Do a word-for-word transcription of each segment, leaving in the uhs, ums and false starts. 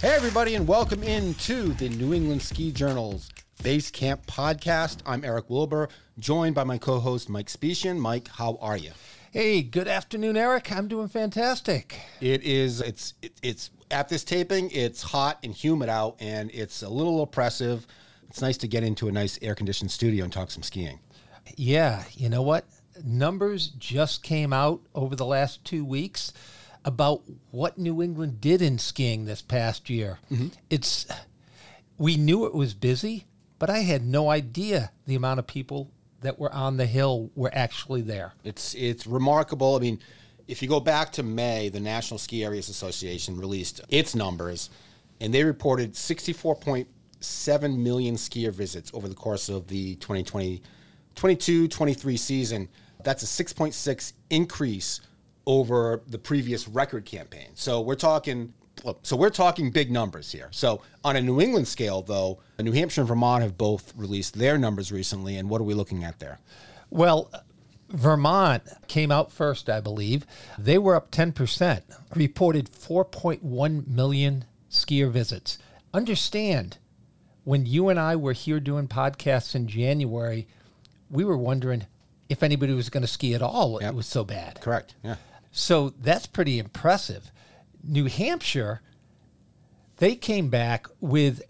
Hey everybody, and welcome into the New England Ski Journal's Base Camp Podcast. I'm Eric Wilbur, joined by my co-host Mike Specian. Mike, how are you? Hey, good afternoon, Eric. I'm doing fantastic. It is, it's, it, it's, at this taping, it's hot and humid out, and it's a little oppressive. It's nice to get into a nice air-conditioned studio and talk some skiing. Yeah, you know what? Numbers just came out over the last two weeks about what New England did in skiing this past year. Mm-hmm. It's, we knew it was busy, but I had no idea the amount of people that were on the hill were actually there. It's it's remarkable. I mean, if you go back to May, the National Ski Areas Association released its numbers, and they reported sixty-four point seven million skier visits over the course of the twenty twenty, twenty-two, twenty-three season. That's a six point six increase over the previous record campaign. So we're talking so we're talking big numbers here. So on a New England scale, though, New Hampshire and Vermont have both released their numbers recently, and what are we looking at there? Well, Vermont came out first, I believe. They were up ten percent, reported four point one million skier visits. Understand, when you and I were here doing podcasts in January, we were wondering if anybody was going to ski at all. Yep. It was so bad. Correct, yeah. So that's pretty impressive. New Hampshire, they came back with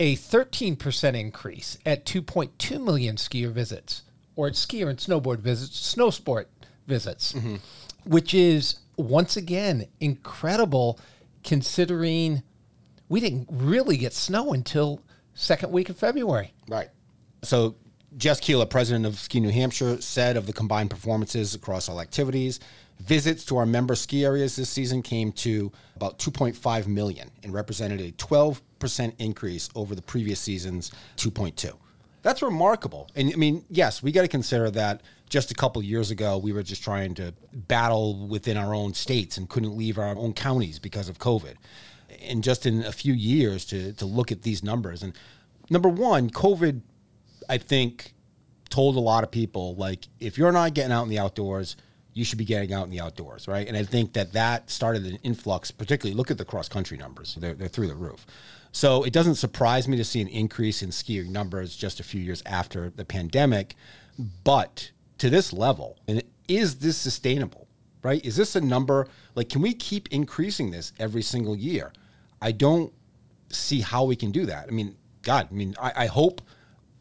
a thirteen percent increase at two point two million skier visits, or skier and snowboard visits, snow sport visits, mm-hmm. which is, once again, incredible considering we didn't really get snow until second week of February. Right. So Jess Keeler, president of Ski New Hampshire, said of the combined performances across all activities, visits to our member ski areas this season came to about two point five million and represented a twelve percent increase over the previous season's two point two. That's remarkable. And I mean, yes, we got to consider that just a couple years ago, we were just trying to battle within our own states and couldn't leave our own counties because of COVID. And just in a few years to, to look at these numbers. And number one, COVID, I think, told a lot of people, like, if you're not getting out in the outdoors, you should be getting out in the outdoors, right? And I think that that started an influx, particularly look at the cross-country numbers. They're, they're through the roof. So it doesn't surprise me to see an increase in skiing numbers just a few years after the pandemic. But to this level, and is this sustainable, right? Is this a number, like, can we keep increasing this every single year? I don't see how we can do that. I mean, God, I mean, I, I hope...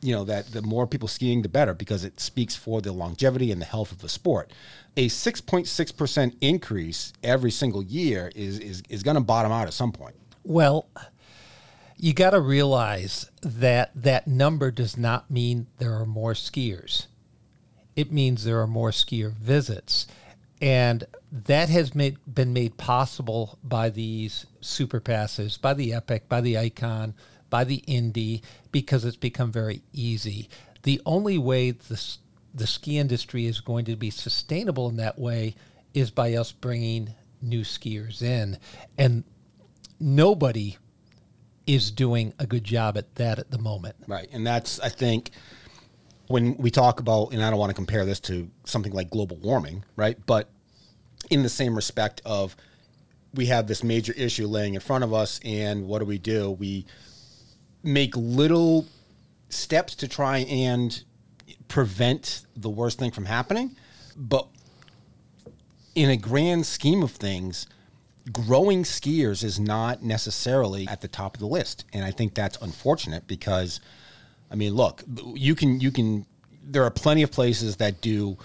you know, that the more people skiing, the better, because it speaks for the longevity and the health of the sport. A six point six percent increase every single year is is, is going to bottom out at some point. Well, you got to realize that that number does not mean there are more skiers. It means there are more skier visits. And that has made, been made possible by these super passes, by the Epic, by the Icon, by the Indy, because it's become very easy. The only way the, the ski industry is going to be sustainable in that way is by us bringing new skiers in. And nobody is doing a good job at that at the moment. Right, and that's, I think, when we talk about, and I don't want to compare this to something like global warming, right? But in the same respect of, we have this major issue laying in front of us, and what do we do? We make little steps to try and prevent the worst thing from happening. But in a grand scheme of things, growing skiers is not necessarily at the top of the list. And I think that's unfortunate because, I mean, look, you can, you can, there are plenty of places that do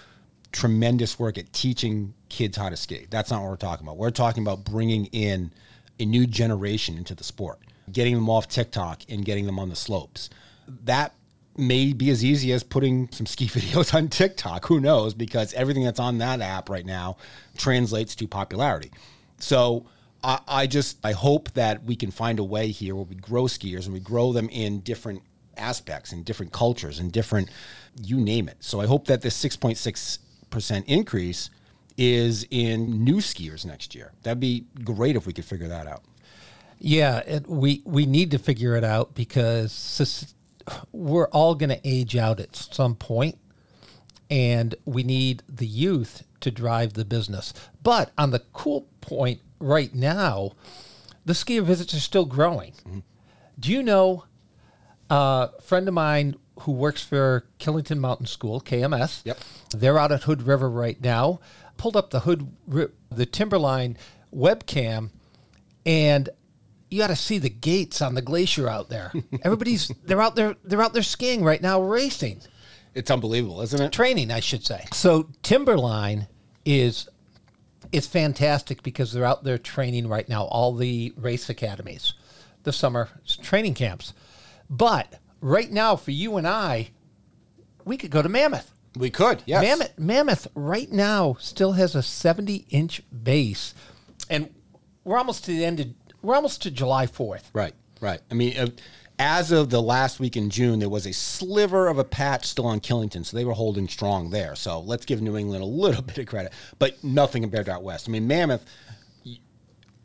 tremendous work at teaching kids how to ski. That's not what we're talking about. We're talking about bringing in a new generation into the sport, getting them off TikTok and getting them on the slopes. That may be as easy as putting some ski videos on TikTok. Who knows? Because everything that's on that app right now translates to popularity. So I, I just, I hope that we can find a way here where we grow skiers and we grow them in different aspects and different cultures and different, you name it. So I hope that this six point six percent increase is in new skiers next year. That'd be great if we could figure that out. Yeah, it, we, we need to figure it out because we're all going to age out at some point, and we need the youth to drive the business. But on the cool point right now, the skier visits are still growing. Mm-hmm. Do you know uh, a friend of mine who works for Killington Mountain School, K M S? Yep. They're out at Hood River right now. Pulled up the Hood, the Timberline webcam, and you got to see the gates on the glacier out there. Everybody's they're out there they're out there skiing right now, racing. It's unbelievable, isn't it? Training, I should say. So Timberline is is fantastic because they're out there training right now. All the race academies, the summer training camps. But right now, for you and I, we could go to Mammoth. We could, yes. Mammoth, Mammoth right now still has a seventy-inch base, and we're almost to the end of we're almost to July fourth. Right, right. I mean, uh, as of the last week in June, there was a sliver of a patch still on Killington, so they were holding strong there. So let's give New England a little bit of credit, but nothing compared to out west. I mean, Mammoth, you,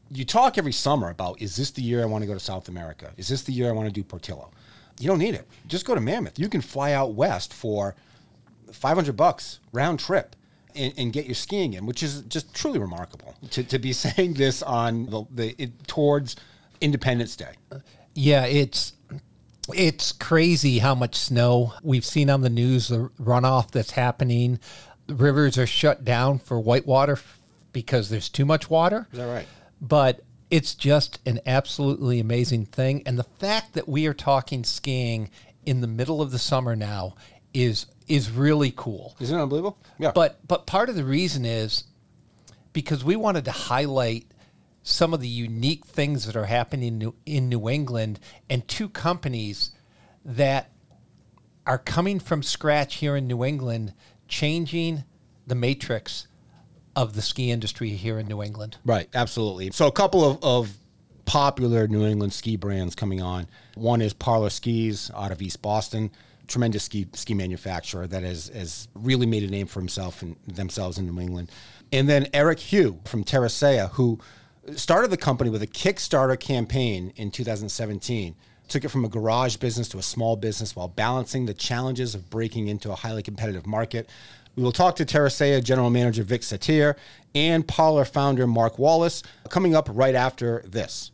you talk every summer about, is this the year I want to go to South America? Is this the year I want to do Portillo? You don't need it. Just go to Mammoth. You can fly out west for five hundred bucks round trip and, and get your skiing in, which is just truly remarkable to, to be saying this on the, the it, towards Independence Day. Yeah, it's it's crazy how much snow we've seen on the news, the runoff that's happening. The rivers are shut down for whitewater because there's too much water. Is that right? But it's just an absolutely amazing thing. And the fact that we are talking skiing in the middle of the summer now is is really cool. Isn't it unbelievable? Yeah. But but part of the reason is because we wanted to highlight some of the unique things that are happening in New, in New England, and two companies that are coming from scratch here in New England, changing the matrix of the ski industry here in New England. Right, absolutely. So a couple of, of popular New England ski brands coming on. One is Parlor Skis out of East Boston. Tremendous ski ski manufacturer that has, has really made a name for himself and themselves in New England. And then Eric Cooey from Terracea, who started the company with a Kickstarter campaign in two thousand seventeen, took it from a garage business to a small business while balancing the challenges of breaking into a highly competitive market. We will talk to Terracea General Manager Vic Satir and Parlor founder Mark Wallace coming up right after this.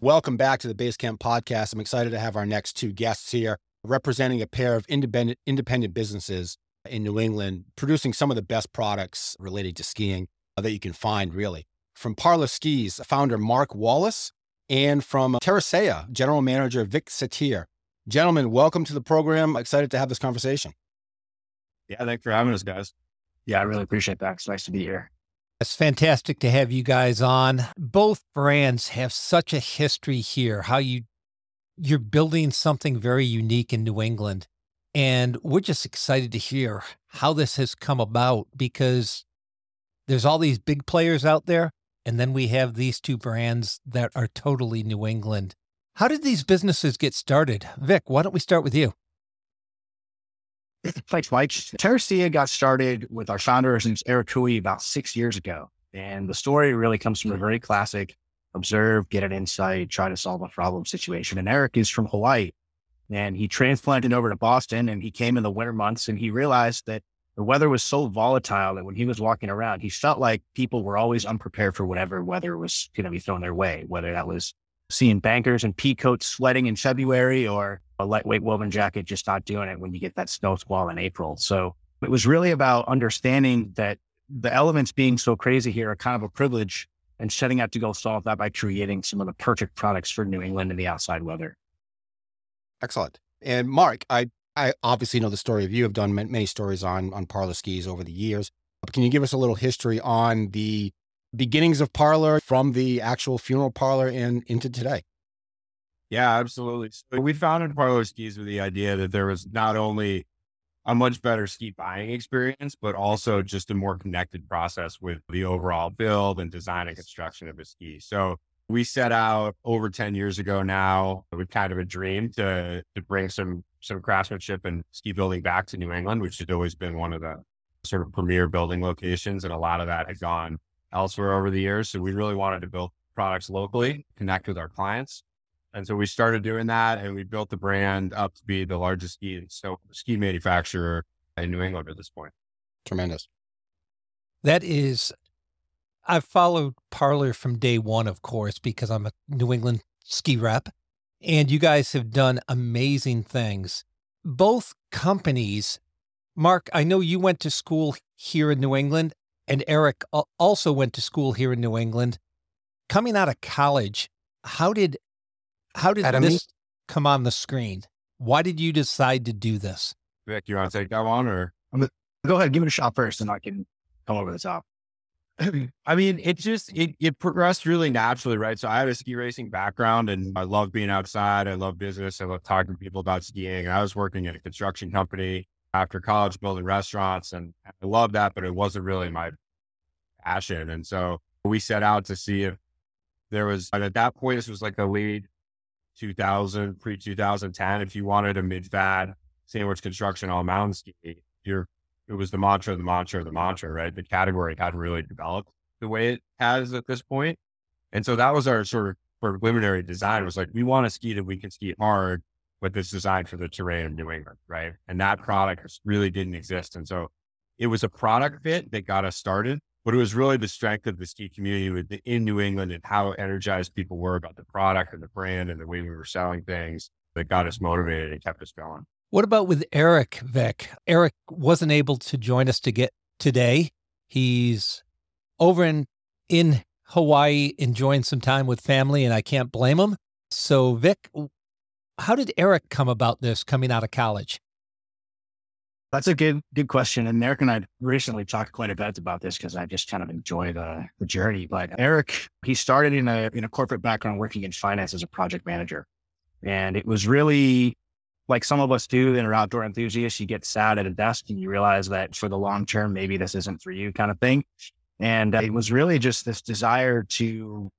Welcome back to the Basecamp Podcast. I'm excited to have our next two guests here, representing a pair of independent independent businesses in New England, producing some of the best products related to skiing that you can find, really. From Parlor Skis, founder Mark Wallace, and from Terracea, General Manager Vic Satir. Gentlemen, welcome to the program. Excited to have this conversation. Yeah, thanks for having us, guys. Yeah, I really appreciate that. It's nice to be here. It's fantastic to have you guys on. Both brands have such a history here, how you You're building something very unique in New England, and we're just excited to hear how this has come about, because there's all these big players out there, and then we have these two brands that are totally New England. How did these businesses get started? Vic, why don't we start with you? Thanks, Mike. Terracea got started with our founder, Eric Cooey, about six years ago, and the story really comes from a very classic observe, get an insight, try to solve a problem situation. And Eric is from Hawaii, and he transplanted over to Boston, and he came in the winter months, and he realized that the weather was so volatile that when he was walking around, he felt like people were always unprepared for whatever weather was going to be thrown their way, whether that was seeing bankers and pea coats sweating in February or a lightweight woven jacket just not doing it when you get that snow squall in April. So it was really about understanding that the elements being so crazy here are kind of a privilege, and setting out to go solve that by creating some of the perfect products for New England and the outside weather. Excellent. And Mark, I, I obviously know the story of you. I've done many stories on, on Parlor Skis over the years. But can you give us a little history on the beginnings of Parlor from the actual funeral parlor and into today? Yeah, absolutely. So we founded Parlor Skis with the idea that there was not only a much better ski buying experience, but also just a more connected process with the overall build and design and construction of a ski. So we set out over ten years ago now with kind of a dream to to bring some some craftsmanship and ski building back to New England, which had always been one of the sort of premier building locations. And a lot of that had gone elsewhere over the years. So we really wanted to build products locally, connect with our clients. And so we started doing that, and we built the brand up to be the largest ski so ski manufacturer in New England at this point. Tremendous. That is I've followed Parlor from day one, of course, because I'm a New England ski rep, and you guys have done amazing things. Both companies, Mark, I know you went to school here in New England, and Eric also went to school here in New England. Coming out of college, how did how did Adam, this come on the screen? Why did you decide to do this? Vic, you want to take that one, or I'm gonna, go ahead, give it a shot first, and I can come over the top. I mean, it just it it progressed really naturally, right? So I have a ski racing background, and I love being outside. I love business. I love talking to people about skiing. And I was working at a construction company after college, building restaurants, and I loved that, but it wasn't really my passion. And so we set out to see if there was, and at that point, this was like the late two thousand, pre twenty ten. If you wanted a mid-fad sandwich construction all mountain ski, you're it was the mantra, the mantra, the mantra, right? The category hadn't really developed the way it has at this point. And so that was our sort of preliminary design. It was like, we want a ski that we can ski hard, but it's designed for the terrain of New England, right? And that product really didn't exist. And so it was a product fit that got us started, but it was really the strength of the ski community in New England and how energized people were about the product and the brand and the way we were selling things that got us motivated and kept us going. What about with Eric, Vic? Eric wasn't able to join us to get today. He's over in, in Hawaii enjoying some time with family, and I can't blame him. So, Vic, how did Eric come about this coming out of college? That's a good good question. And Eric and I recently talked quite a bit about this because I just kind of enjoy the, the journey. But Eric, he started in a in a corporate background working in finance as a project manager. And it was really... like some of us do that are outdoor enthusiasts, you get sad at a desk and you realize that for the long term, maybe this isn't for you kind of thing. And uh, it was really just this desire to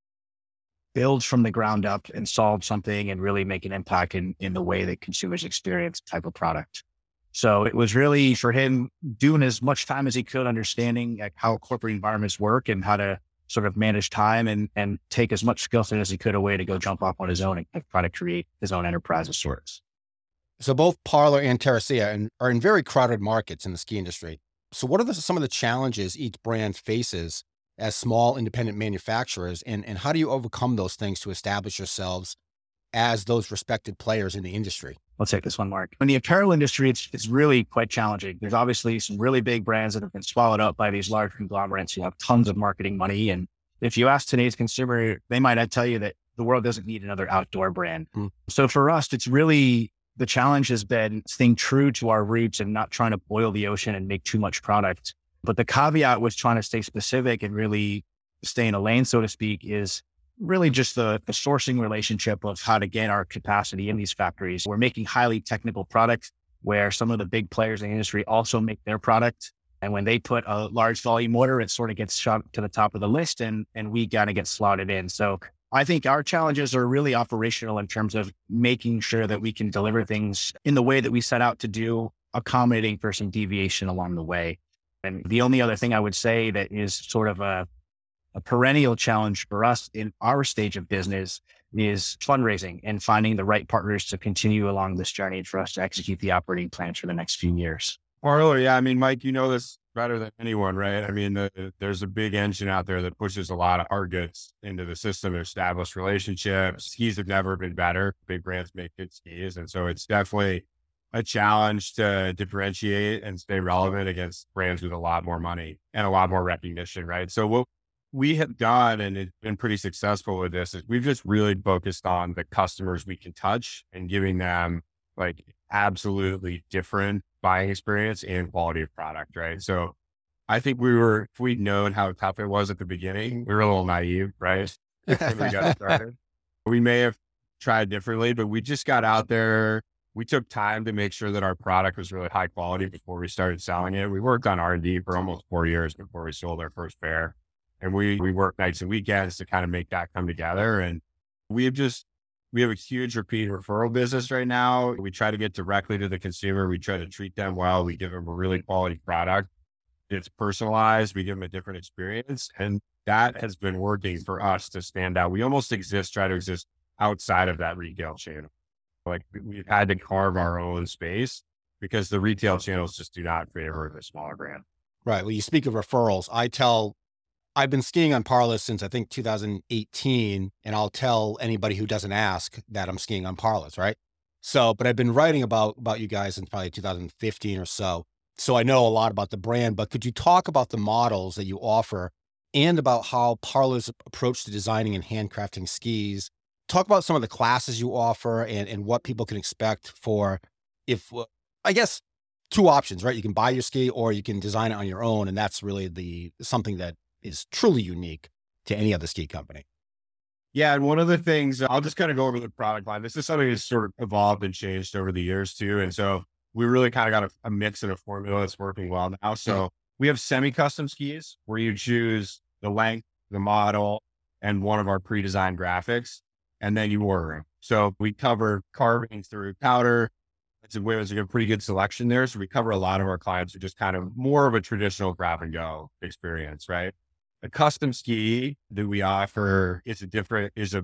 build from the ground up and solve something and really make an impact in, in the way that consumers experience type of product. So it was really for him doing as much time as he could, understanding like, how corporate environments work and how to sort of manage time and, and take as much skill set as he could away to go jump off on his own and try to create his own enterprise of sorts. So both Parlor and Terracea are in very crowded markets in the ski industry. So what are the, some of the challenges each brand faces as small independent manufacturers, and, and how do you overcome those things to establish yourselves as those respected players in the industry? I'll take this one, Mark. In the apparel industry, it's, it's really quite challenging. There's obviously some really big brands that have been swallowed up by these large conglomerates who have tons of marketing money. And if you ask today's consumer, they might not tell you that the world doesn't need another outdoor brand. Mm. So for us, it's really... the challenge has been staying true to our roots and not trying to boil the ocean and make too much product. But the caveat was trying to stay specific and really stay in a lane, so to speak, is really just the, the sourcing relationship of how to gain our capacity in these factories. We're making highly technical products where some of the big players in the industry also make their product. And when they put a large volume order, it sort of gets shot to the top of the list and, and we kind of get slotted in. So I think our challenges are really operational in terms of making sure that we can deliver things in the way that we set out to do, accommodating for some deviation along the way. And the only other thing I would say that is sort of a, a perennial challenge for us in our stage of business is fundraising and finding the right partners to continue along this journey for us to execute the operating plans for the next few years. Parlor, yeah. I mean, Mike, you know this better than anyone, right? I mean, the, there's a big engine out there that pushes a lot of hard goods into the system to establish relationships. Skis have never been better. Big brands make good skis. And so it's definitely a challenge to differentiate and stay relevant against brands with a lot more money and a lot more recognition, right? So what we have done, and it's been pretty successful with this, is we've just really focused on the customers we can touch and giving them like absolutely different buying experience and quality of product, right? So I think we were, if we'd known how tough it was at the beginning, we were a little naive, right? When we got started, we may have tried differently, but we just got out there. We took time to make sure that our product was really high quality before we started selling it. We worked on R and D for almost four years before we sold our first pair. And we, we worked nights and weekends to kind of make that come together. And we've just, We have a huge repeat referral business right now. We try to get directly to the consumer. We try to treat them well. We give them a really quality product. It's personalized. We give them a different experience. And that has been working for us to stand out. We almost exist, try to exist outside of that retail channel. Like we've had to carve our own space because the retail channels just do not favor the smaller brand. Right. Well, you speak of referrals. I tell I've been skiing on Parlor since I think two thousand eighteen, and I'll tell anybody who doesn't ask that I'm skiing on Parlors, right? So, but I've been writing about about you guys since probably two thousand fifteen or so. So I know a lot about the brand, but could you talk about the models that you offer and about how Parlor's approach to designing and handcrafting skis? Talk about some of the classes you offer and, and what people can expect for, if, I guess, two options, right? You can buy your ski or you can design it on your own. And that's really the something that is truly unique to any other ski company. Yeah. And one of the things, I'll just kind of go over the product line. This is something that's sort of evolved and changed over the years too. And so we really kind of got a, a mix and a formula that's working well now. So we have semi-custom skis where you choose the length, the model, and one of our pre-designed graphics, and then you order them. So we cover carving through powder. It's a, it's a pretty good selection there. So we cover a lot of our clients who just kind of more of a traditional grab and go experience, right? A custom ski that we offer is a different, is a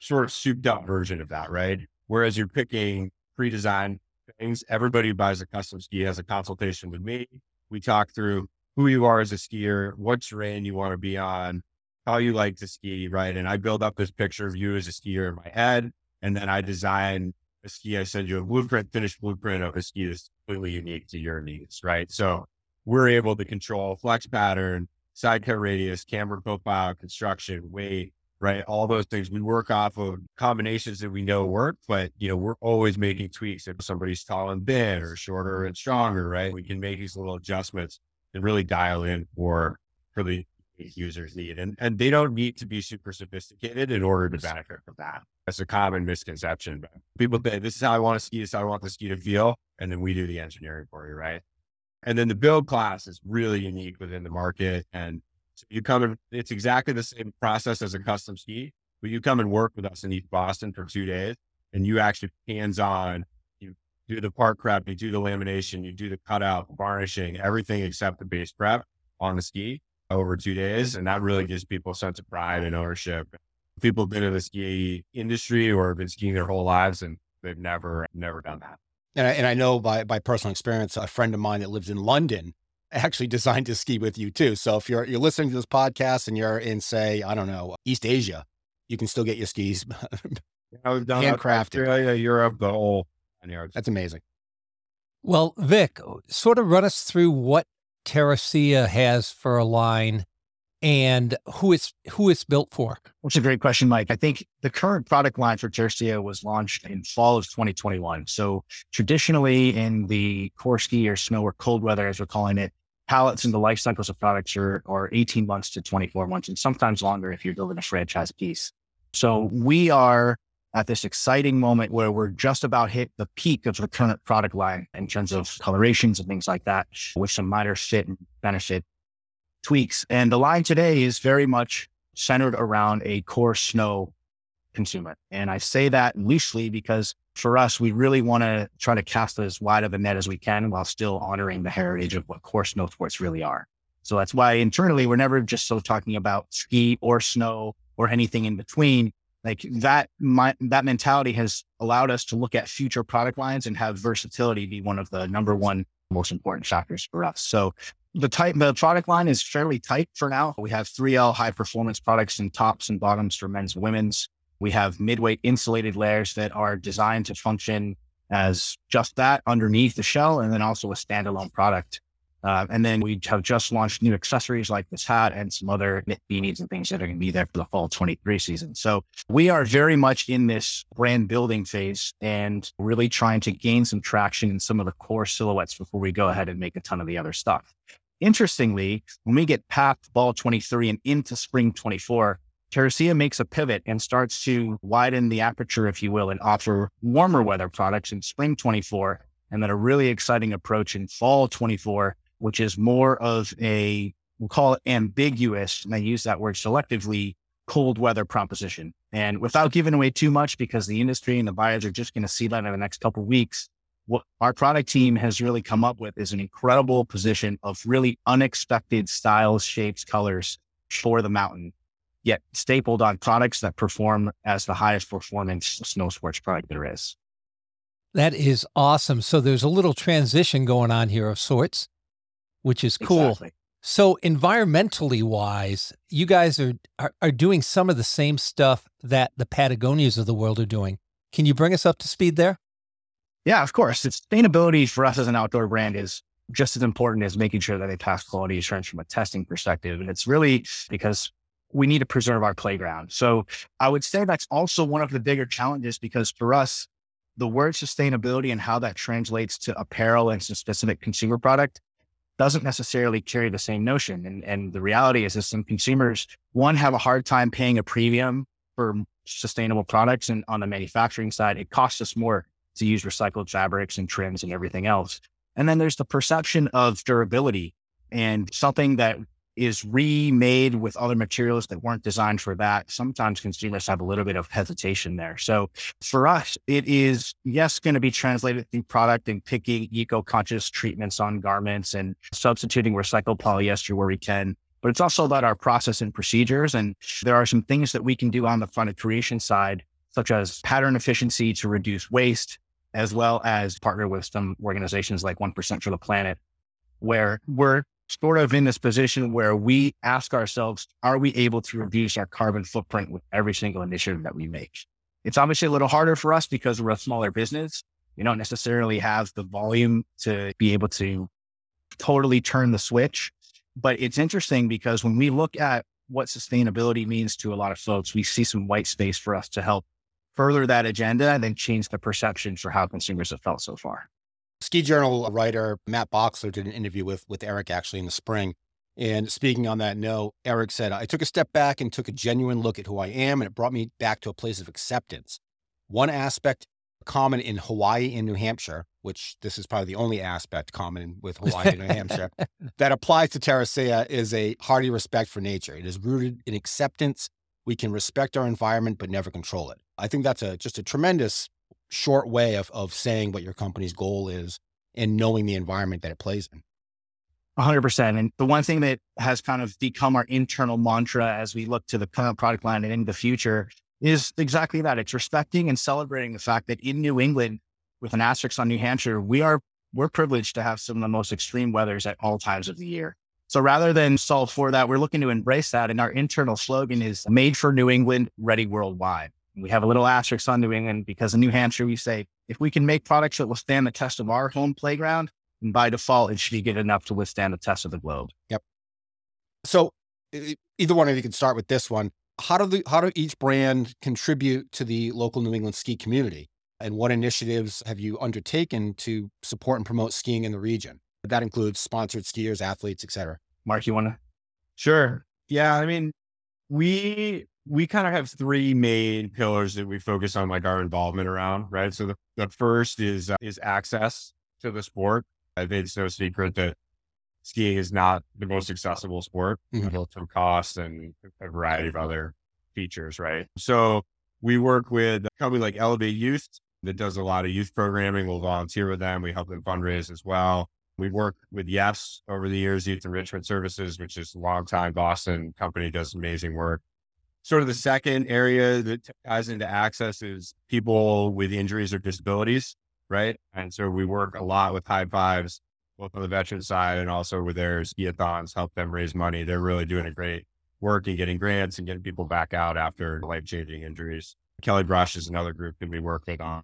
sort of souped up version of that, right? Whereas you're picking pre-designed things, everybody who buys a custom ski has a consultation with me. We talk through who you are as a skier, what terrain you want to be on, how you like to ski, right? And I build up this picture of you as a skier in my head. And then I design a ski. I send you a blueprint, finished blueprint of a ski that's completely unique to your needs, right? So we're able to control flex pattern, side cut radius, camber profile, construction, weight, right? All those things we work off of combinations that we know work, but you know, we're always making tweaks. If somebody's tall and thin or shorter and stronger, right? We can make these little adjustments and really dial in for, for the users need. And, and they don't need to be super sophisticated in order to benefit from that. That's a common misconception, but people say, this is how I want to ski, this is how I want the ski to feel. And then we do the engineering for you, right? And then the build class is really unique within the market. And so you come in, it's exactly the same process as a custom ski, but you come and work with us in East Boston for two days and you actually hands-on, you do the part prep, you do the lamination, you do the cutout, varnishing, everything except the base prep on the ski over two days. And that really gives people a sense of pride and ownership. People have been in the ski industry or have been skiing their whole lives and they've never, never done that. And I, and I know by, by personal experience, a friend of mine that lives in London actually designed to ski with you too. So if you're you're listening to this podcast and you're in, say, I don't know, East Asia, you can still get your skis handcrafted. Australia, Europe, the whole. That's amazing. Well, Vic, sort of run us through what Terracea has for a line and who it's who it's built for. That's a great question, Mike. I think the current product line for Terracea was launched in fall of twenty twenty-one. So traditionally in the core ski or snow or cold weather, as we're calling it, pallets and the life cycles of products are, are eighteen months to twenty-four months, and sometimes longer if you're building a franchise piece. So we are at this exciting moment where we're just about hit the peak of the current product line in terms of colorations and things like that, with some minor fit and benefit tweaks. And the line today is very much centered around a core snow consumer. And I say that loosely because for us, we really want to try to cast as wide of a net as we can while still honoring the heritage of what core snow sports really are. So that's why internally, we're never just so talking about ski or snow or anything in between. Like that, my, that mentality has allowed us to look at future product lines and have versatility be one of the number one most important factors for us. So The type, the product line is fairly tight for now. We have three L high performance products in tops and bottoms for men's and women's. We have midweight insulated layers that are designed to function as just that underneath the shell, and then also a standalone product. Uh, and then we have just launched new accessories like this hat and some other knit beanies and things that are going to be there for the fall twenty-three season. So we are very much in this brand building phase and really trying to gain some traction in some of the core silhouettes before we go ahead and make a ton of the other stuff. Interestingly, when we get past fall twenty-three and into spring twenty-four, Terracea makes a pivot and starts to widen the aperture, if you will, and offer warmer weather products in spring twenty-four, and then a really exciting approach in fall twenty-four, which is more of a, we'll call it ambiguous, and I use that word selectively, cold weather proposition. And without giving away too much, because the industry and the buyers are just going to see that in the next couple of weeks, what our product team has really come up with is an incredible position of really unexpected styles, shapes, colors for the mountain, yet stapled on products that perform as the highest performance snow sports product there is. That is awesome. So there's a little transition going on here of sorts, which is cool. Exactly. So environmentally wise, you guys are, are are doing some of the same stuff that the Patagonias of the world are doing. Can you bring us up to speed there? Yeah, of course. Sustainability for us as an outdoor brand is just as important as making sure that they pass quality assurance from a testing perspective. And it's really because we need to preserve our playground. So I would say that's also one of the bigger challenges, because for us, the word sustainability and how that translates to apparel and some specific consumer product doesn't necessarily carry the same notion. And, and the reality is that some consumers, one, have a hard time paying a premium for sustainable products. And on the manufacturing side, it costs us more to use recycled fabrics and trims and everything else. And then there's the perception of durability, and something that is remade with other materials that weren't designed for that. Sometimes consumers have a little bit of hesitation there. So for us, it is, yes, going to be translated through product and picking eco-conscious treatments on garments and substituting recycled polyester where we can. But it's also about our process and procedures. And there are some things that we can do on the product creation side, such as pattern efficiency to reduce waste, as well as partner with some organizations like one percent for the Planet, where we're sort of in this position where we ask ourselves, are we able to reduce our carbon footprint with every single initiative that we make? It's obviously a little harder for us because we're a smaller business. We don't necessarily have the volume to be able to totally turn the switch. But it's interesting because when we look at what sustainability means to a lot of folks, we see some white space for us to help further that agenda and then change the perception for how consumers have felt so far. Ski Journal writer Matt Boxler did an interview with, with Eric actually in the spring. And speaking on that note, Eric said, I took a step back and took a genuine look at who I am, and it brought me back to a place of acceptance. One aspect common in Hawaii and New Hampshire, which this is probably the only aspect common with Hawaii and New Hampshire, that applies to Terracea is a hearty respect for nature. It is rooted in acceptance. We can respect our environment, but never control it. I think that's a just a tremendous short way of of saying what your company's goal is and knowing the environment that it plays in. one hundred percent. And the one thing that has kind of become our internal mantra as we look to the current product line and into the future is exactly that. It's respecting and celebrating the fact that in New England, with an asterisk on New Hampshire, we are, we're privileged to have some of the most extreme weathers at all times of the year. So rather than solve for that, we're looking to embrace that. And our internal slogan is made for New England, ready worldwide. We have a little asterisk on New England because in New Hampshire, we say, if we can make products that will stand the test of our home playground, and by default, it should be good enough to withstand the test of the globe. Yep. So either one of you can start with this one. How do the, how do each brand contribute to the local New England ski community? And what initiatives have you undertaken to support and promote skiing in the region? That includes sponsored skiers, athletes, et cetera. Mark, you want to? Sure. Yeah. I mean, we... We kind of have three main pillars that we focus on, like our involvement around, right? So the, the first is uh, is access to the sport. I think it's no secret that skiing is not the most accessible sport, mm-hmm. from costs and a variety of other features, right? So we work with a company like Elevate Youth that does a lot of youth programming. We'll volunteer with them. We help them fundraise as well. We work with Y E S over the years, Youth Enrichment Services, which is a longtime Boston company, does amazing work. Sort of the second area that ties into access is people with injuries or disabilities, right? And so we work a lot with High Fives, both on the veteran side and also with their skiathons, help them raise money. They're really doing a great work in getting grants and getting people back out after life-changing injuries. Kelly Brush is another group that we work with on.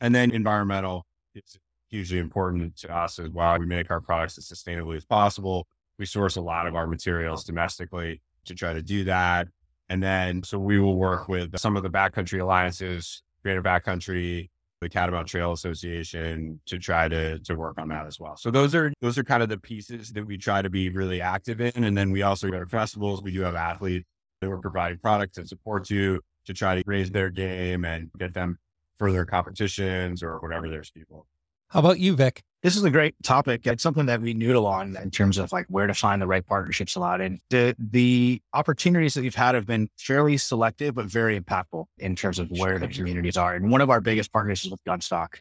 And then environmental is hugely important to us as well. We make our products as sustainably as possible. We source a lot of our materials domestically to try to do that. And then, so we will work with some of the backcountry alliances, Greater Backcountry, the Catamount Trail Association to try to, to work on that as well. So those are, those are kind of the pieces that we try to be really active in. And then we also go to festivals. We do have athletes that we're providing products and support to, to try to raise their game and get them further competitions or whatever their people. How about you, Vic? This is a great topic. It's something that we noodle on in terms of like where to find the right partnerships a lot. And the the opportunities that we've had have been fairly selective, but very impactful in terms of where the communities are. And one of our biggest partners is with Gunstock.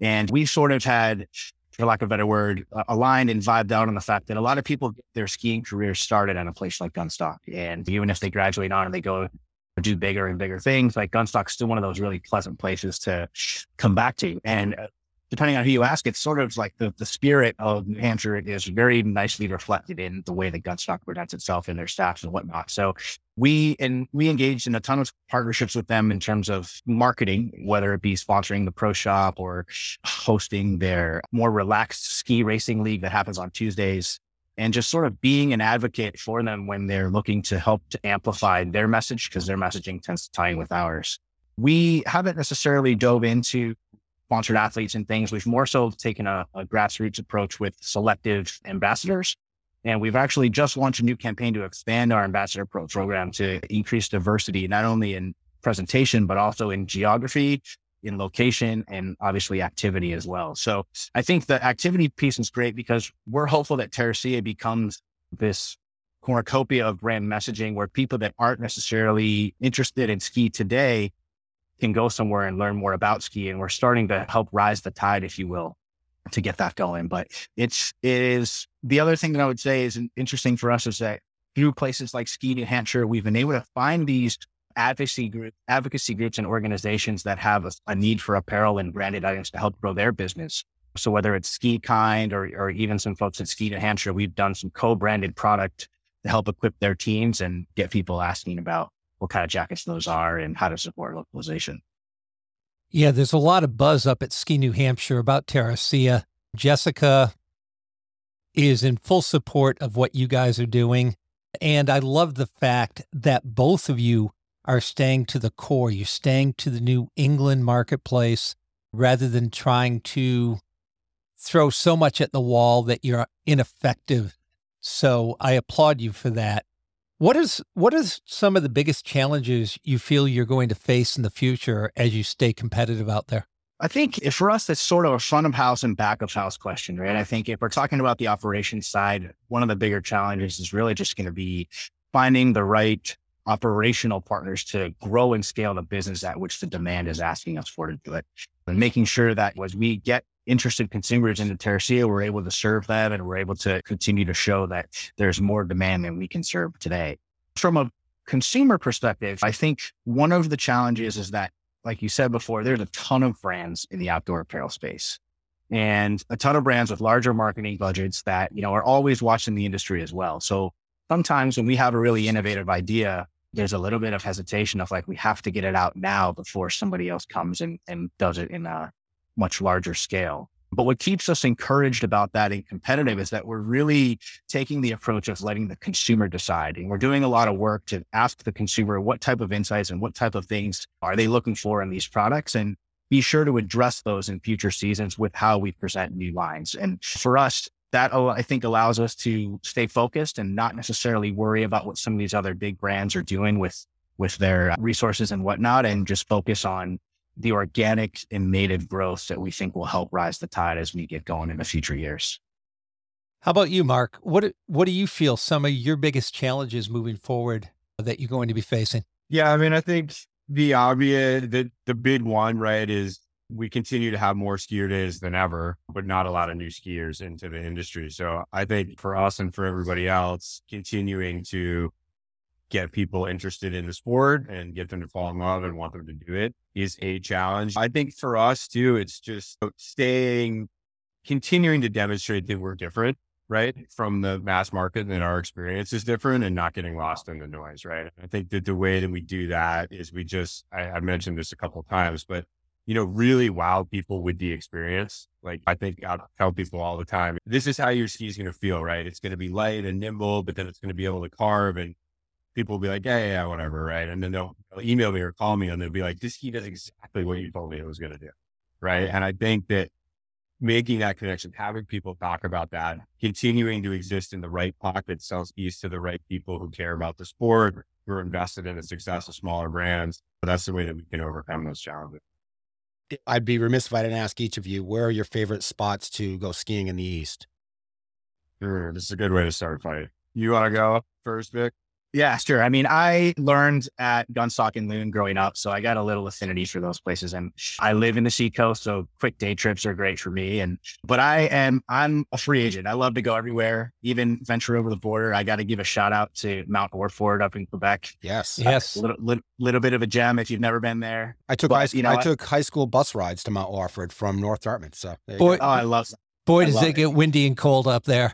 And we sort of had, for lack of a better word, uh, aligned and vibed out on the fact that a lot of people get their skiing careers started at a place like Gunstock. And even if they graduate on and they go do bigger and bigger things, like Gunstock's still one of those really pleasant places to come back to. And uh, depending on who you ask, it's sort of like the, the spirit of New Hampshire is very nicely reflected in the way that Gunstock presents itself and their staffs and whatnot. So we and we engaged in a ton of partnerships with them in terms of marketing, whether it be sponsoring the pro shop or hosting their more relaxed ski racing league that happens on Tuesdays, and just sort of being an advocate for them when they're looking to help to amplify their message, because their messaging tends to tie in with ours. We haven't necessarily dove into sponsored athletes and things. We've more so taken a, a grassroots approach with selective ambassadors. And we've actually just launched a new campaign to expand our ambassador pro program to increase diversity, not only in presentation, but also in geography, in location, and obviously activity as well. So I think the activity piece is great because we're hopeful that Terracea becomes this cornucopia of brand messaging where people that aren't necessarily interested in ski today can go somewhere and learn more about ski. And we're starting to help rise the tide, if you will, to get that going. But it's, it is the other thing that I would say is interesting for us is that through places like Ski New Hampshire, we've been able to find these advocacy group, advocacy groups and organizations that have a, a need for apparel and branded items to help grow their business. So whether it's Ski Kind or, or even some folks at Ski New Hampshire, we've done some co-branded product to help equip their teams and get people asking about what kind of jackets those are and how to support localization. Yeah, there's a lot of buzz up at Ski New Hampshire about Terracea. Jessica is in full support of what you guys are doing. And I love the fact that both of you are staying to the core. You're staying to the New England marketplace rather than trying to throw so much at the wall that you're ineffective. So I applaud you for that. What is what is some of the biggest challenges you feel you're going to face in the future as you stay competitive out there? I think for us, that's sort of a front of house and back of house question, right? I think if we're talking about the operations side, one of the bigger challenges is really just going to be finding the right operational partners to grow and scale the business at which the demand is asking us for to do it. And making sure that as we get interested consumers into Terracea, we're able to serve them and we're able to continue to show that there's more demand than we can serve today. From a consumer perspective, I think one of the challenges is that, like you said before, there's a ton of brands in the outdoor apparel space and a ton of brands with larger marketing budgets that, you know, are always watching the industry as well. So sometimes when we have a really innovative idea, there's a little bit of hesitation of like, we have to get it out now before somebody else comes and, and does it in a much larger scale. But what keeps us encouraged about that and competitive is that we're really taking the approach of letting the consumer decide. And we're doing a lot of work to ask the consumer what type of insights and what type of things are they looking for in these products and be sure to address those in future seasons with how we present new lines. And for us, that I think allows us to stay focused and not necessarily worry about what some of these other big brands are doing with, with their resources and whatnot, and just focus on the organic and native growth that we think will help rise the tide as we get going in the future years. How about you, Mark? What, what do you feel some of your biggest challenges moving forward that you're going to be facing? Yeah, I mean, I think the obvious, the, the big one, right, is we continue to have more skier days than ever, but not a lot of new skiers into the industry. So I think for us and for everybody else, continuing to get people interested in the sport and get them to fall in love and want them to do it is a challenge. I think for us too, it's just staying, continuing to demonstrate that we're different, right? From the mass market and that our experience is different and not getting lost in the noise, right? I think that the way that we do that is we just, I, I mentioned this a couple of times, but you know, really wow people with the experience. Like I think I tell people all the time, this is how your ski is going to feel, right? It's going to be light and nimble, but then it's going to be able to carve and people will be like, yeah, yeah, yeah, whatever, right? And then they'll email me or call me and they'll be like, this ski does exactly what you told me it was going to do, right? And I think that making that connection, having people talk about that, continuing to exist in the right pocket, sells skis to the right people who care about the sport, who are invested in the success of smaller brands. But that's the way that we can overcome those challenges. I'd be remiss if I didn't ask each of you, where are your favorite spots to go skiing in the East? Sure, this is a good way to start, buddy. You want to go first, Vic? Yeah, sure. I mean, I learned at Gunstock and Loon growing up, so I got a little affinity for those places. And I live in the seacoast, so quick day trips are great for me. And but I am I'm a free agent. I love to go everywhere, even venture over the border. I got to give a shout out to Mount Orford up in Quebec. Yes, uh, yes, little, little little bit of a gem if you've never been there. I took but, high, you know, I, I took high school bus rides to Mount Orford from North Dartmouth. So boy, oh, I love boy I does love it get windy and cold up there.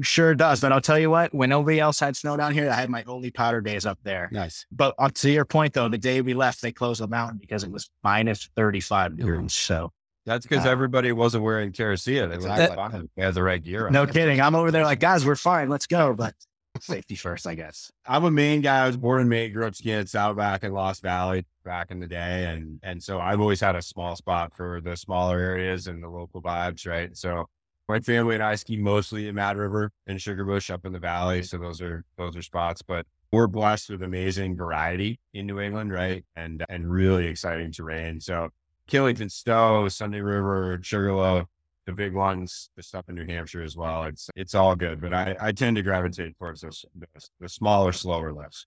Sure does. But I'll tell you what, when nobody else had snow down here, I had my only powder days up there. Nice. But to your point, though, the day we left, they closed the mountain because it was minus thirty-five degrees. So that's because uh, everybody wasn't wearing Terracea. They exactly. like, oh, had the right gear on. No kidding. I'm over there like, guys, we're fine. Let's go. But safety first, I guess. I'm a Maine guy. I was born in Maine, grew up skiing at Saddleback and Lost Valley back in the day. And, and so I've always had a small spot for the smaller areas and the local vibes, right? So my family and I ski mostly in Mad River and Sugarbush up in the valley. So those are, those are spots, but we're blessed with amazing variety in New England, right? And, and really exciting terrain. So Killington, Stowe, Sunday River, Sugarloaf, the big ones, the stuff in New Hampshire as well. It's, it's all good, but I, I tend to gravitate towards those, the smaller, slower lifts.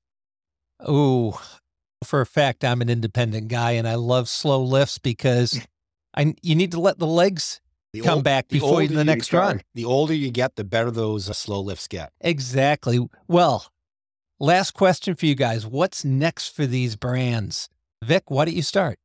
Ooh, for a fact, I'm an independent guy and I love slow lifts because I, you need to let the legs The Come old, back before the, the next run. Start. The older you get, the better those uh, slow lifts get. Exactly. Well, last question for you guys. What's next for these brands? Vic, why don't you start?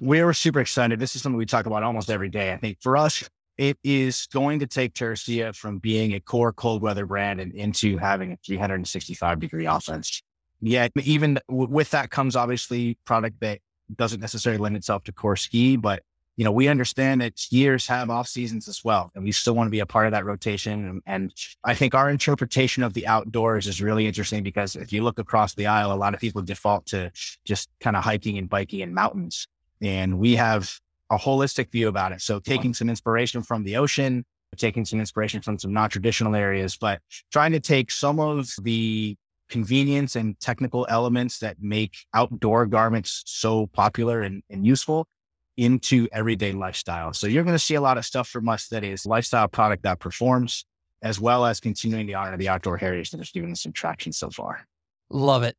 We're super excited. This is something we talk about almost every day. I think for us, it is going to take Terracea from being a core cold weather brand and into having a three sixty-five degree offense. Yet, even w- with that comes obviously product that doesn't necessarily lend itself to core ski, but you know, we understand that skiers have off seasons as well, and we still want to be a part of that rotation. And, and I think our interpretation of the outdoors is really interesting because if you look across the aisle, a lot of people default to just kind of hiking and biking and mountains. And we have a holistic view about it. So taking some inspiration from the ocean, taking some inspiration from some non-traditional areas, but trying to take some of the convenience and technical elements that make outdoor garments so popular and, and useful into everyday lifestyle. So you're going to see a lot of stuff from us that is lifestyle product that performs, as well as continuing to honor the outdoor heritage that is giving us some traction so far. Love it.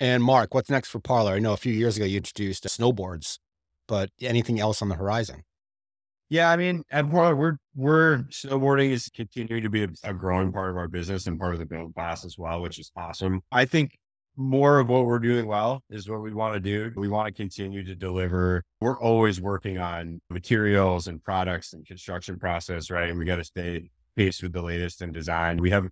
And Mark, what's next for Parlor? I know a few years ago you introduced snowboards, but anything else on the horizon? Yeah, I mean, at Parlor, we're, we're snowboarding is continuing to be a, a growing part of our business and part of the build class as well, which is awesome. I think more of what we're doing well is what we want to do. We want to continue to deliver. We're always working on materials and products and construction process, right? And we got to stay paced with the latest in design. We have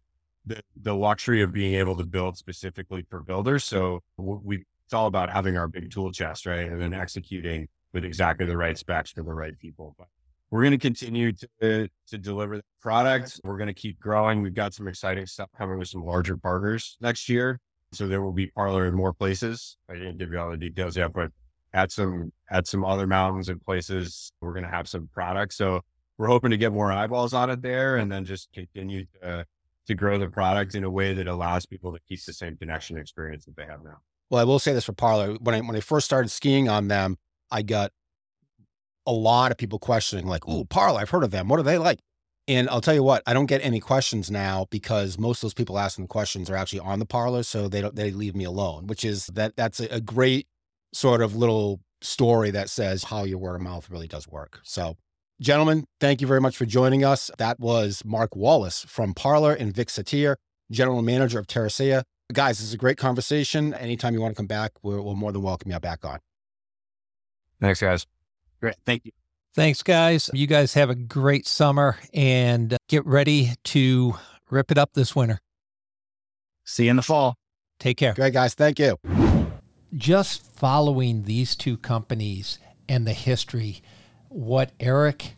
the, the luxury of being able to build specifically for builders. So we, it's all about having our big tool chest, right? And then executing with exactly the right specs for the right people. But we're going to continue to to deliver the product. We're going to keep growing. We've got some exciting stuff coming with some larger partners next year. So there will be Parlor in more places. I didn't give you all the details yet, but at some, at some other mountains and places, we're going to have some products. So we're hoping to get more eyeballs on it there and then just continue to, uh, to grow the product in a way that allows people to keep the same connection experience that they have now. Well, I will say this for Parlor. When I, when I first started skiing on them, I got a lot of people questioning like, oh, Parlor, I've heard of them. What are they like? And I'll tell you what, I don't get any questions now because most of those people asking questions are actually on the Parlor. So they don't, they leave me alone, which is that that's a, a great sort of little story that says how your word of mouth really does work. So gentlemen, thank you very much for joining us. That was Mark Wallace from Parlor and Vic Satir, general manager of Terracea. Guys, this is a great conversation. Anytime you want to come back, we're, we're more than welcome you back on. Thanks guys. Great. Thank you. Thanks, guys. You guys have a great summer and get ready to rip it up this winter. See you in the fall. Take care. Great, guys. Thank you. Just following these two companies and the history, what Eric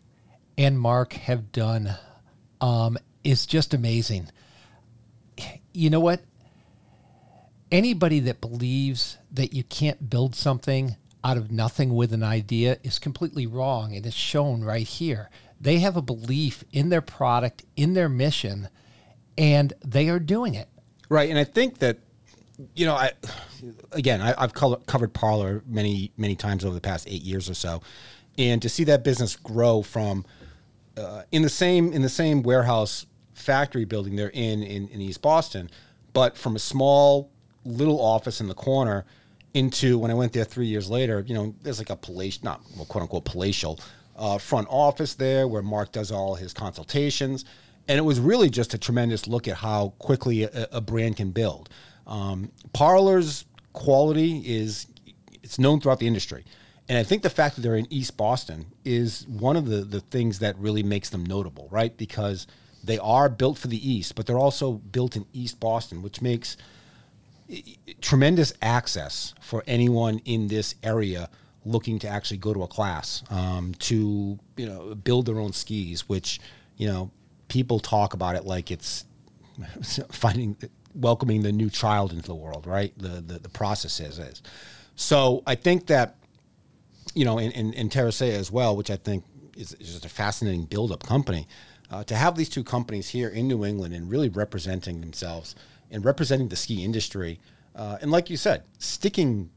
and Mark have done um, is just amazing. You know what? Anybody that believes that you can't build something out of nothing with an idea is completely wrong, and it's shown right here. They have a belief in their product, in their mission, and they are doing it. Right, and I think that, you know, I again, I, I've co- covered Parlor many, many times over the past eight years or so, and to see that business grow from uh, in the same in the same warehouse factory building they're in in, in East Boston But from a small little office in the corner into, when I went there three years later, you know, there's like a palatial, not well, quote unquote palatial, uh, front office there where Mark does all his consultations. And it was really just a tremendous look at how quickly a, a brand can build. Um, Parlor's quality is, it's known throughout the industry. And I think the fact that they're in East Boston is one of the, the things that really makes them notable, right? Because they are built for the East, but they're also built in East Boston, which makes tremendous access for anyone in this area looking to actually go to a class, um, to, you know, build their own skis, which, you know, people talk about it like it's finding, welcoming the new child into the world, right? The, the, the process is, is. So I think that, you know, in, in, in Terracea as well, which I think is just a fascinating build-up company, uh, to have these two companies here in New England and really representing themselves and representing the ski industry, uh, and like you said, sticking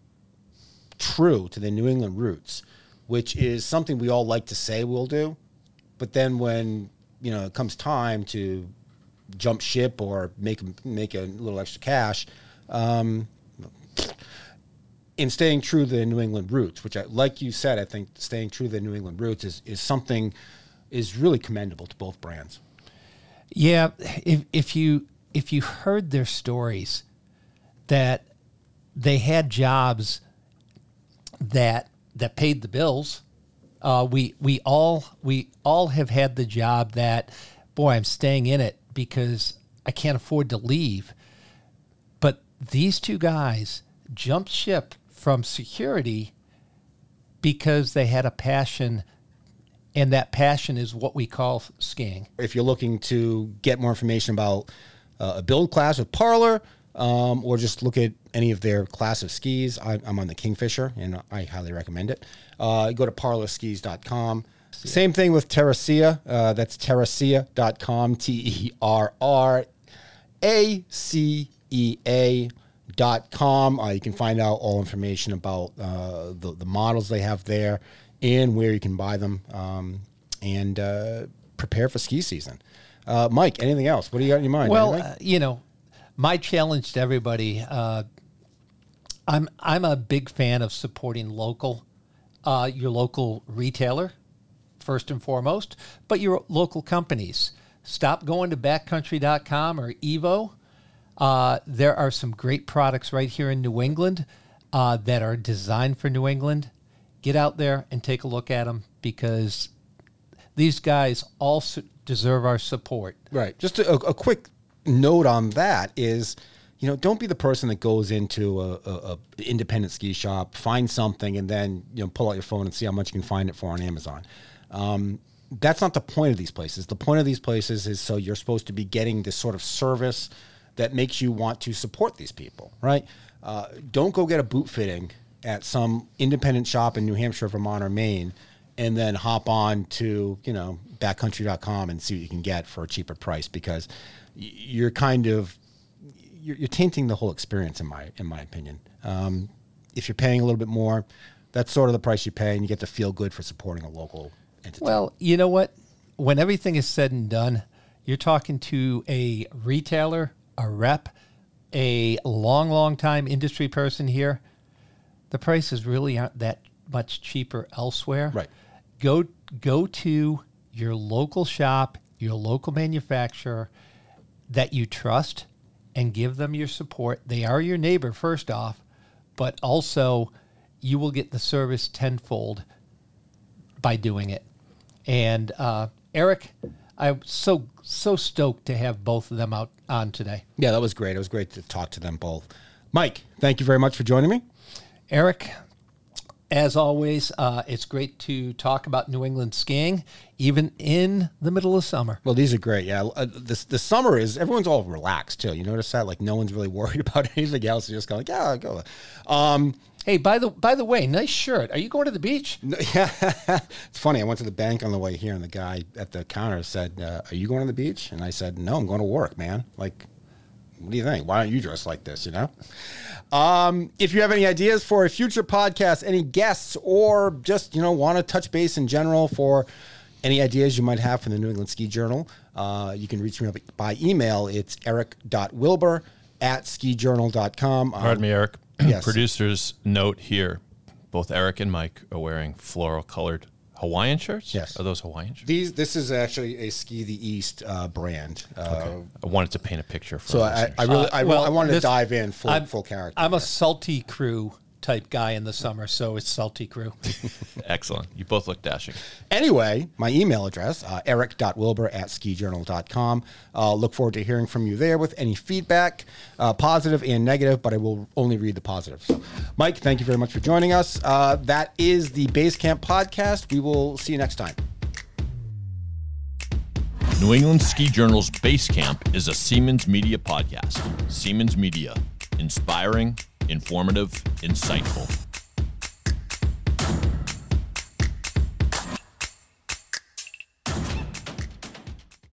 true to the New England roots, which is something we all like to say we'll do, but then when, you know, it comes time to jump ship or make make a little extra cash, um, in staying true to the New England roots, which, I, like you said, I think staying true to the New England roots is, is something is really commendable to both brands. Yeah, if if you if you heard their stories, that they had jobs that that paid the bills. Uh, we we all we all have had the job that, boy, I'm staying in it because I can't afford to leave. But these two guys jumped ship from security because they had a passion, and that passion is what we call skiing. If you're looking to get more information about uh, a build class with Parlor, um, or just look at any of their class of skis, I, I'm on the Kingfisher, and I highly recommend it. Uh, go to parlor skis dot com. Yeah. Same thing with Terracea. Uh, that's terracea dot com, T E R R A C E A. Dot com. Uh, you can find out all information about uh, the, the models they have there and where you can buy them, um, and uh, prepare for ski season. Uh, Mike, anything else? What do you got in your mind? Well, uh, you know, my challenge to everybody, uh, I'm I'm a big fan of supporting local, uh, your local retailer, first and foremost, but your local companies. Stop going to backcountry dot com or Evo. Uh, there are some great products right here in New England uh, that are designed for New England. Get out there and take a look at them, because these guys also deserve our support. Right. Just a, a quick note on that is, you know, don't be the person that goes into a, a, a independent ski shop, find something, and then, you know, pull out your phone and see how much you can find it for on Amazon. Um, that's not the point of these places. The point of these places is so you're supposed to be getting this sort of service that makes you want to support these people, right? Uh, don't go get a boot fitting at some independent shop in New Hampshire, Vermont, or Maine, and then hop on to, you know, backcountry dot com and see what you can get for a cheaper price, because you're kind of, you're, you're tainting the whole experience, in my in my opinion. Um, if you're paying a little bit more, that's sort of the price you pay, and you get to feel good for supporting a local entity. Well, you know what? When everything is said and done, you're talking to a retailer, a rep, a long, long time industry person here. The prices really aren't that much cheaper elsewhere. Right. Go go to your local shop, your local manufacturer that you trust, and give them your support. They are your neighbor, first off, but also you will get the service tenfold by doing it. And uh, Eric, I'm so so stoked to have both of them out on today. Yeah, that was great. It was great to talk to them both. Mike, thank you very much for joining me. Eric, as always, uh, it's great to talk about New England skiing, even in the middle of summer. Well, these are great. Yeah, uh, the the summer is, everyone's all relaxed too. You notice that, like, no one's really worried about anything else. You're just kind of like, yeah, go. Um, Hey, by the by the way, nice shirt. Are you going to the beach? No, yeah, it's funny. I went to the bank on the way here, and the guy at the counter said, uh, "Are you going to the beach?" And I said, "No, I'm going to work, man." Like, what do you think? Why don't you dress like this? You know. Um, if you have any ideas for a future podcast, any guests, or just, you know, want to touch base in general for any ideas you might have for the New England Ski Journal, uh, you can reach me by email. It's eric dot wilbur at ski journal dot com. Um, Pardon me, Eric. Yes. Producers note here, both Eric and Mike are wearing floral-colored Hawaiian shirts? Yes. Are those Hawaiian shirts? These, this is actually a Ski the East uh, brand. Uh, okay. I wanted to paint a picture for So I, I really, uh, I, well, I wanted this, to dive in full, I'm, full character. I'm here. A Salty Crew type guy in the summer, so it's Salty Crew. Excellent. You both look dashing. Anyway, my email address, uh, eric dot wilbur at ski journal dot com. Uh, look forward to hearing from you there with any feedback, uh, positive and negative, but I will only read the positive. So, Mike, thank you very much for joining us. Uh, that is the Basecamp Podcast. We will see you next time. New England Ski Journal's Basecamp is a Siemens Media podcast. Siemens Media, inspiring, informative, insightful.